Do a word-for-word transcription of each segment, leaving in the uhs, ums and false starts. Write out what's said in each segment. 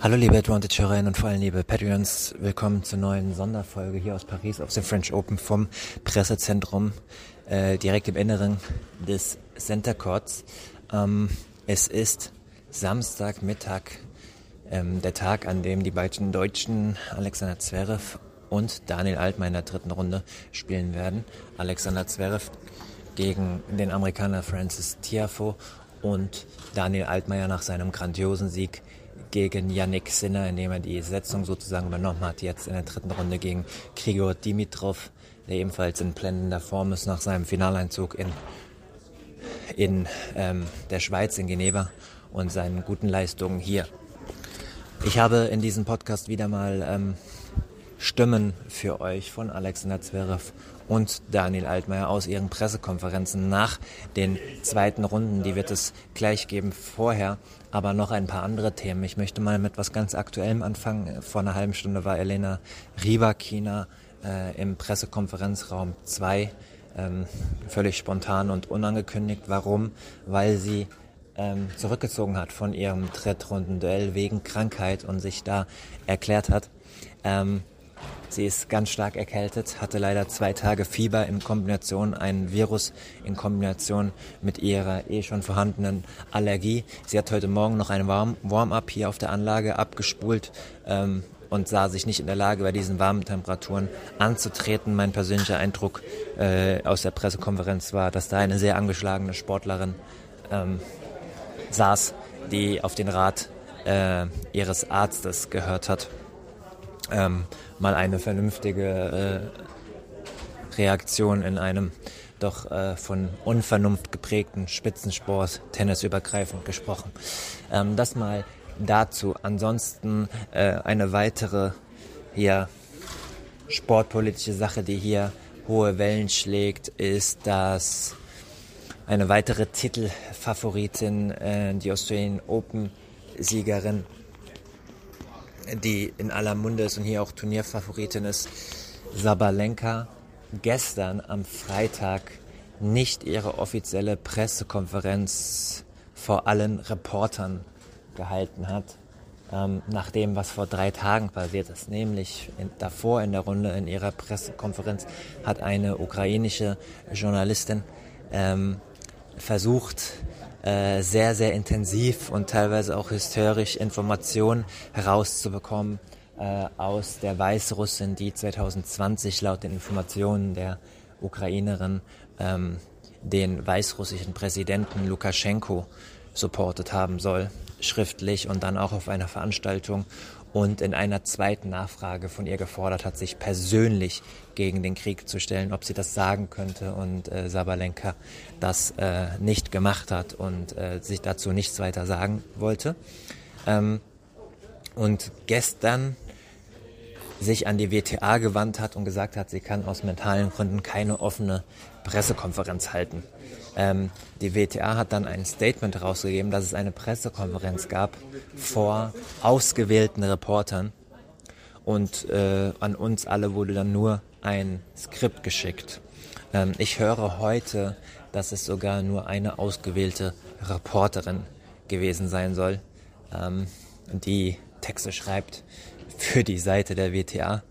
Hallo liebe Advantage-Hörerinnen und vor allem liebe Patreons, willkommen zur neuen Sonderfolge hier aus Paris auf dem French Open vom Pressezentrum, äh, direkt im Inneren des Center Courts. Ähm, es ist Samstagmittag, ähm, der Tag, an dem die beiden Deutschen Alexander Zverev und Daniel Altmaier in der dritten Runde spielen werden. Alexander Zverev gegen den Amerikaner Francis Tiafoe und Daniel Altmaier nach seinem grandiosen Sieg gegen Yannick Sinner, indem er die Setzung sozusagen übernommen hat, jetzt in der dritten Runde gegen Grigor Dimitrov, der ebenfalls in blendender Form ist nach seinem Finaleinzug in, in ähm, der Schweiz, in Geneva und seinen guten Leistungen hier. Ich habe in diesem Podcast wieder mal ähm, Stimmen für euch von Alexander Zverev und Daniel Altmaier aus ihren Pressekonferenzen nach den zweiten Runden. Die wird es gleich geben, vorher aber noch ein paar andere Themen. Ich möchte mal mit was ganz Aktuellem anfangen. Vor einer halben Stunde war Elena Rybakina äh, im Pressekonferenzraum zwei, ähm, völlig spontan und unangekündigt. Warum? Weil sie ähm, zurückgezogen hat von ihrem Drittrundenduell wegen Krankheit und sich da erklärt hat. Ähm, Sie ist ganz stark erkältet, hatte leider zwei Tage Fieber in Kombination, ein Virus in Kombination mit ihrer eh schon vorhandenen Allergie. Sie hat heute Morgen noch ein Warm-up hier auf der Anlage abgespult ähm, und sah sich nicht in der Lage, bei diesen warmen Temperaturen anzutreten. Mein persönlicher Eindruck äh, aus der Pressekonferenz war, dass da eine sehr angeschlagene Sportlerin ähm, saß, die auf den Rat äh, ihres Arztes gehört hat. Ähm, mal eine vernünftige äh, Reaktion in einem doch äh, von Unvernunft geprägten Spitzensport, tennisübergreifend gesprochen. Ähm, das mal dazu. Ansonsten äh, eine weitere hier sportpolitische Sache, die hier hohe Wellen schlägt, ist, dass eine weitere Titelfavoritin, äh, die Australian Open-Siegerin, die in aller Munde ist und hier auch Turnierfavoritin ist, Sabalenka, gestern am Freitag nicht ihre offizielle Pressekonferenz vor allen Reportern gehalten hat, ähm, nach dem, was vor drei Tagen passiert ist. Nämlich in, davor in der Runde in ihrer Pressekonferenz hat eine ukrainische Journalistin ähm, versucht, sehr, sehr intensiv und teilweise auch hysterisch Informationen herauszubekommen äh, aus der Weißrussin, die zwanzig zwanzig laut den Informationen der Ukrainerin ähm, den weißrussischen Präsidenten Lukaschenko supportet haben soll, schriftlich und dann auch auf einer Veranstaltung und in einer zweiten Nachfrage von ihr gefordert hat, sich persönlich gegen den Krieg zu stellen, ob sie das sagen könnte, und äh, Sabalenka das äh, nicht gemacht hat und äh, sich dazu nichts weiter sagen wollte. Ähm, und gestern sich an die W T A gewandt hat und gesagt hat, sie kann aus mentalen Gründen keine offene Pressekonferenz halten. Ähm, die W T A hat dann ein Statement rausgegeben, dass es eine Pressekonferenz gab vor ausgewählten Reportern und äh, an uns alle wurde dann nur ein Skript geschickt. Ähm, ich höre heute, dass es sogar nur eine ausgewählte Reporterin gewesen sein soll, ähm, die Texte schreibt für die Seite der W T A.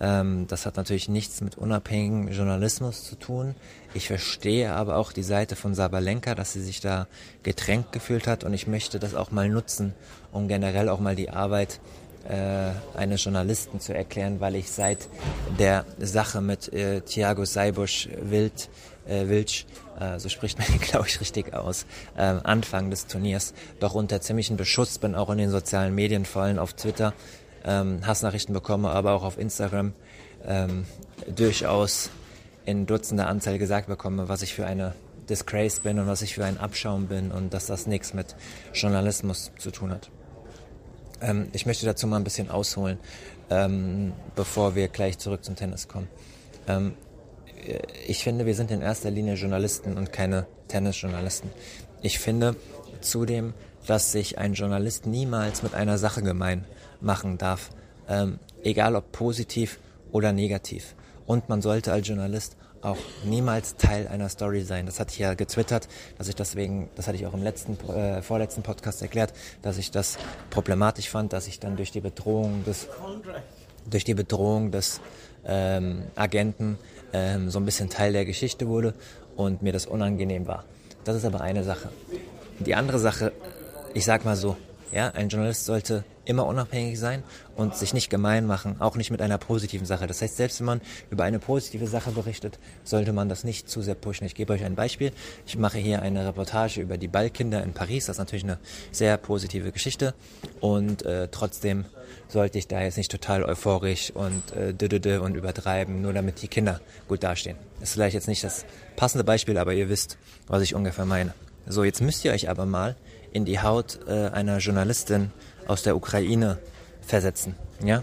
Ähm, das hat natürlich nichts mit unabhängigem Journalismus zu tun. Ich verstehe aber auch die Seite von Sabalenka, dass sie sich da gedrängt gefühlt hat, und ich möchte das auch mal nutzen, um generell auch mal die Arbeit äh, eines Journalisten zu erklären, weil ich seit der Sache mit äh, Thiago Seyboth Wild, äh, Wild äh, so spricht man ihn, glaube ich, richtig aus, äh, Anfang des Turniers doch unter ziemlichen Beschuss bin, auch in den sozialen Medien, vor allem auf Twitter, Hassnachrichten bekomme, aber auch auf Instagram ähm, durchaus in dutzender Anzahl gesagt bekomme, was ich für eine Disgrace bin und was ich für ein Abschaum bin und dass das nichts mit Journalismus zu tun hat. Ähm, ich möchte dazu mal ein bisschen ausholen, ähm, bevor wir gleich zurück zum Tennis kommen. Ähm, Ich finde, wir sind in erster Linie Journalisten und keine Tennisjournalisten. Ich finde zudem, dass sich ein Journalist niemals mit einer Sache gemein machen darf, ähm, egal ob positiv oder negativ. Und man sollte als Journalist auch niemals Teil einer Story sein. Das hatte ich ja getwittert, dass ich deswegen, das hatte ich auch im letzten, äh, vorletzten Podcast erklärt, dass ich das problematisch fand, dass ich dann durch die Bedrohung des, durch die Bedrohung des ähm, Agenten ähm, so ein bisschen Teil der Geschichte wurde und mir das unangenehm war. Das ist aber eine Sache. Die andere Sache, ich sag mal so, ja, ein Journalist sollte immer unabhängig sein und sich nicht gemein machen, auch nicht mit einer positiven Sache. Das heißt, selbst wenn man über eine positive Sache berichtet, sollte man das nicht zu sehr pushen. Ich gebe euch ein Beispiel. Ich mache hier eine Reportage über die Ballkinder in Paris. Das ist natürlich eine sehr positive Geschichte und äh, trotzdem sollte ich da jetzt nicht total euphorisch und äh, dödödö und übertreiben, nur damit die Kinder gut dastehen. Ist vielleicht jetzt nicht das passende Beispiel, aber ihr wisst, was ich ungefähr meine. So, jetzt müsst ihr euch aber mal in die Haut äh, einer Journalistin aus der Ukraine versetzen. Ja?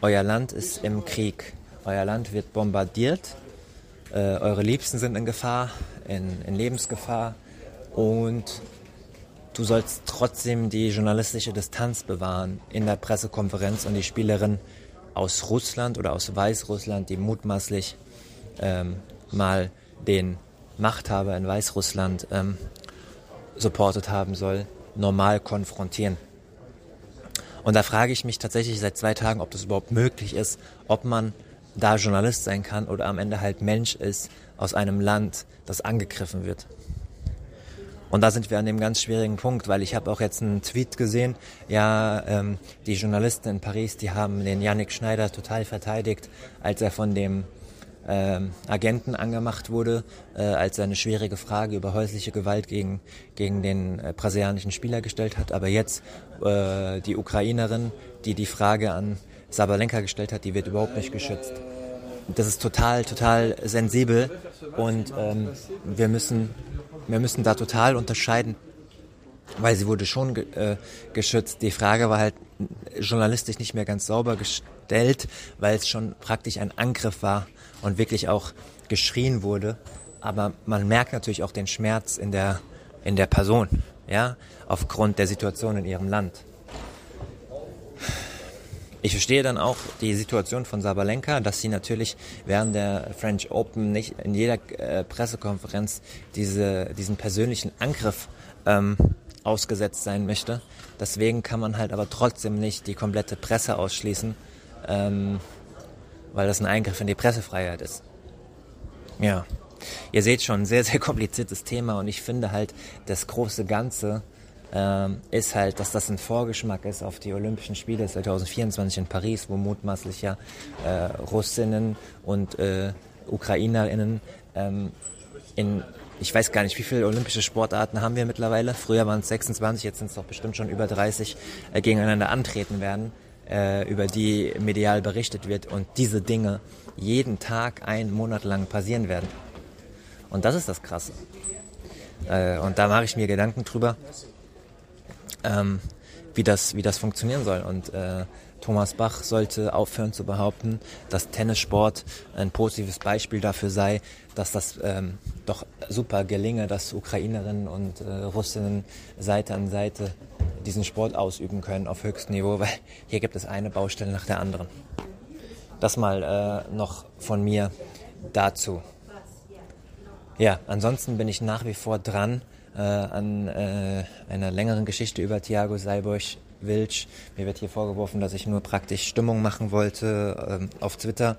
Euer Land ist im Krieg, euer Land wird bombardiert, äh, eure Liebsten sind in Gefahr, in, in Lebensgefahr und du sollst trotzdem die journalistische Distanz bewahren in der Pressekonferenz und die Spielerin aus Russland oder aus Weißrussland, die mutmaßlich ähm, mal den Machthaber in Weißrussland ähm, supportet haben soll, normal konfrontieren. Und da frage ich mich tatsächlich seit zwei Tagen, ob das überhaupt möglich ist, ob man da Journalist sein kann oder am Ende halt Mensch ist aus einem Land, das angegriffen wird. Und da sind wir an dem ganz schwierigen Punkt, weil ich habe auch jetzt einen Tweet gesehen, ja, ähm, die Journalisten in Paris, die haben den Yannick Schneider total verteidigt, als er von dem ähm, Agenten angemacht wurde, äh, als er eine schwierige Frage über häusliche Gewalt gegen gegen den äh, brasilianischen Spieler gestellt hat. Aber jetzt äh, die Ukrainerin, die die Frage an Sabalenka gestellt hat, die wird überhaupt nicht geschützt. Das ist total, total sensibel und ähm, wir müssen, wir müssen da total unterscheiden, weil sie wurde schon ge- äh, geschützt. Die Frage war halt journalistisch nicht mehr ganz sauber gestellt, weil es schon praktisch ein Angriff war und wirklich auch geschrien wurde, aber man merkt natürlich auch den Schmerz in der in der Person, ja, aufgrund der Situation in ihrem Land. Ich verstehe dann auch die Situation von Sabalenka, dass sie natürlich während der French Open nicht in jeder äh, Pressekonferenz diese, diesen persönlichen Angriff ähm, ausgesetzt sein möchte. Deswegen kann man halt aber trotzdem nicht die komplette Presse ausschließen, ähm, weil das ein Eingriff in die Pressefreiheit ist. Ja, ihr seht schon, ein sehr, sehr kompliziertes Thema und ich finde halt, das große Ganze ähm, ist halt, dass das ein Vorgeschmack ist auf die Olympischen Spiele zwanzig vierundzwanzig in Paris, wo mutmaßlich ja äh, Russinnen und äh, UkrainerInnen ähm, in, ich weiß gar nicht, wie viele olympische Sportarten haben wir mittlerweile, früher waren es sechsundzwanzig, jetzt sind es doch bestimmt schon über dreißig, äh, gegeneinander antreten werden, über die medial berichtet wird und diese Dinge jeden Tag einen Monat lang passieren werden. Und das ist das Krasse. Und da mache ich mir Gedanken drüber, wie das, wie das funktionieren soll. Und Thomas Bach sollte aufhören zu behaupten, dass Tennissport ein positives Beispiel dafür sei, dass das ähm, doch super gelinge, dass Ukrainerinnen und äh, Russinnen Seite an Seite diesen Sport ausüben können auf höchstem Niveau, weil hier gibt es eine Baustelle nach der anderen. Das mal äh, noch von mir dazu. Ja, ansonsten bin ich nach wie vor dran äh, an äh, einer längeren Geschichte über Thiago Seyboth Wild. Mir wird hier vorgeworfen, dass ich nur praktisch Stimmung machen wollte ähm, auf Twitter.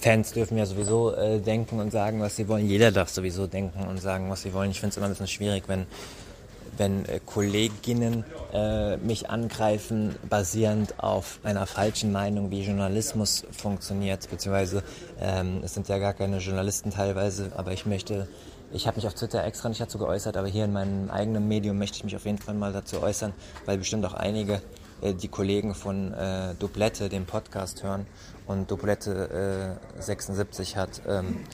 Fans dürfen ja sowieso äh, denken und sagen, was sie wollen. Jeder darf sowieso denken und sagen, was sie wollen. Ich finde es immer ein bisschen schwierig, wenn, wenn äh, Kolleginnen äh, mich angreifen, basierend auf einer falschen Meinung, wie Journalismus funktioniert. Beziehungsweise ähm, es sind ja gar keine Journalisten teilweise, aber ich möchte... Ich habe mich auf Twitter extra nicht dazu geäußert, aber hier in meinem eigenen Medium möchte ich mich auf jeden Fall mal dazu äußern, weil bestimmt auch einige äh, die Kollegen von äh, Duplette, dem Podcast, hören. Und Duplette äh, sechsundsiebzig hat ähm,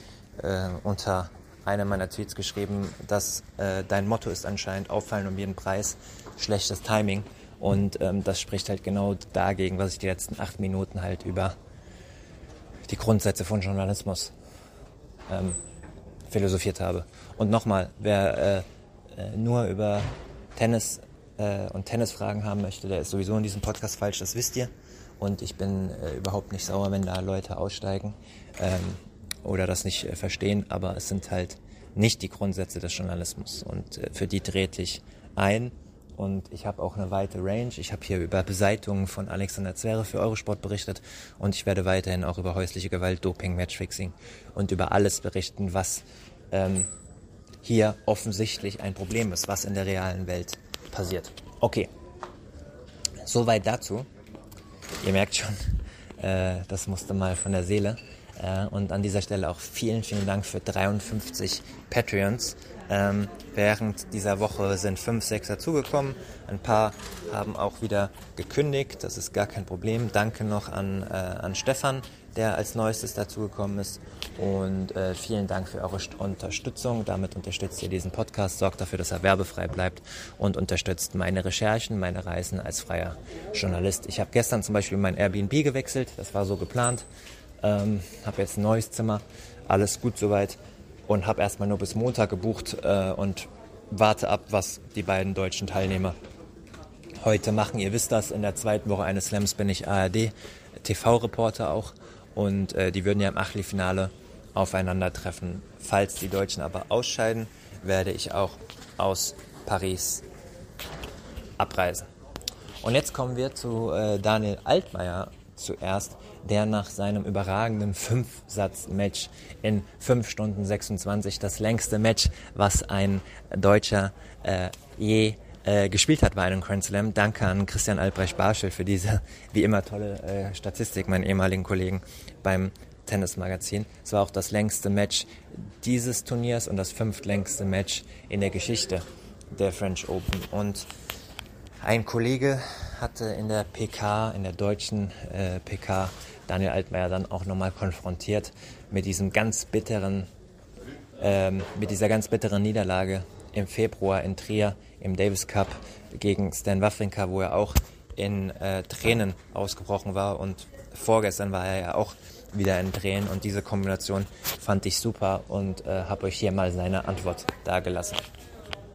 äh, unter einem meiner Tweets geschrieben, dass äh, dein Motto ist anscheinend auffallen um jeden Preis, schlechtes Timing. Und ähm, das spricht halt genau dagegen, was ich die letzten acht Minuten halt über die Grundsätze von Journalismus ähm, philosophiert habe. Und nochmal, wer äh, nur über Tennis äh, und Tennisfragen haben möchte, der ist sowieso in diesem Podcast falsch, das wisst ihr. Und ich bin äh, überhaupt nicht sauer, wenn da Leute aussteigen ähm, oder das nicht äh, verstehen, aber es sind halt nicht die Grundsätze des Journalismus und äh, für die trete ich ein. Und ich habe auch eine weite Range. Ich habe hier über Beseitigung von Alexander Zverev für Eurosport berichtet und ich werde weiterhin auch über häusliche Gewalt, Doping, Matchfixing und über alles berichten, was ähm, hier offensichtlich ein Problem ist, was in der realen Welt passiert. Okay, soweit dazu. Ihr merkt schon, äh, das musste mal von der Seele. Äh, und an dieser Stelle auch vielen, vielen Dank für dreiundfünfzig Patreons. Ähm, während dieser Woche sind fünf, sechs dazugekommen. Ein paar haben auch wieder gekündigt. Das ist gar kein Problem. Danke noch an, äh, an Stefan, der als Neuestes dazugekommen ist. Und äh, vielen Dank für eure St- Unterstützung. Damit unterstützt ihr diesen Podcast, sorgt dafür, dass er werbefrei bleibt und unterstützt meine Recherchen, meine Reisen als freier Journalist. Ich habe gestern zum Beispiel mein Airbnb gewechselt. Das war so geplant. Ähm, habe jetzt ein neues Zimmer. Alles gut soweit. Und habe erstmal nur bis Montag gebucht äh, und warte ab, was die beiden deutschen Teilnehmer heute machen. Ihr wisst das, in der zweiten Woche eines Slams bin ich A R D, T V-Reporter auch. Und äh, die würden ja im Achtelfinale aufeinandertreffen. Falls die Deutschen aber ausscheiden, werde ich auch aus Paris abreisen. Und jetzt kommen wir zu äh, Daniel Altmaier zuerst, der nach seinem überragenden Fünf-Satz-Match in fünf Stunden sechsundzwanzig, das längste Match, was ein Deutscher äh, je äh, gespielt hat bei einem Grand Slam. Danke an Christian Albrecht-Barschel für diese, wie immer, tolle äh, Statistik, meinen ehemaligen Kollegen beim Tennis-Magazin. Es war auch das längste Match dieses Turniers und das fünftlängste Match in der Geschichte der French Open. Und ein Kollege hatte in der P K, in der deutschen äh, P K, Daniel Altmaier dann auch nochmal konfrontiert mit diesem ganz bitteren, ähm, mit dieser ganz bitteren Niederlage im Februar in Trier im Davis Cup gegen Stan Wawrinka, wo er auch in äh, Tränen ausgebrochen war, und vorgestern war er ja auch wieder in Tränen, und diese Kombination fand ich super und äh, habe euch hier mal seine Antwort dargelassen.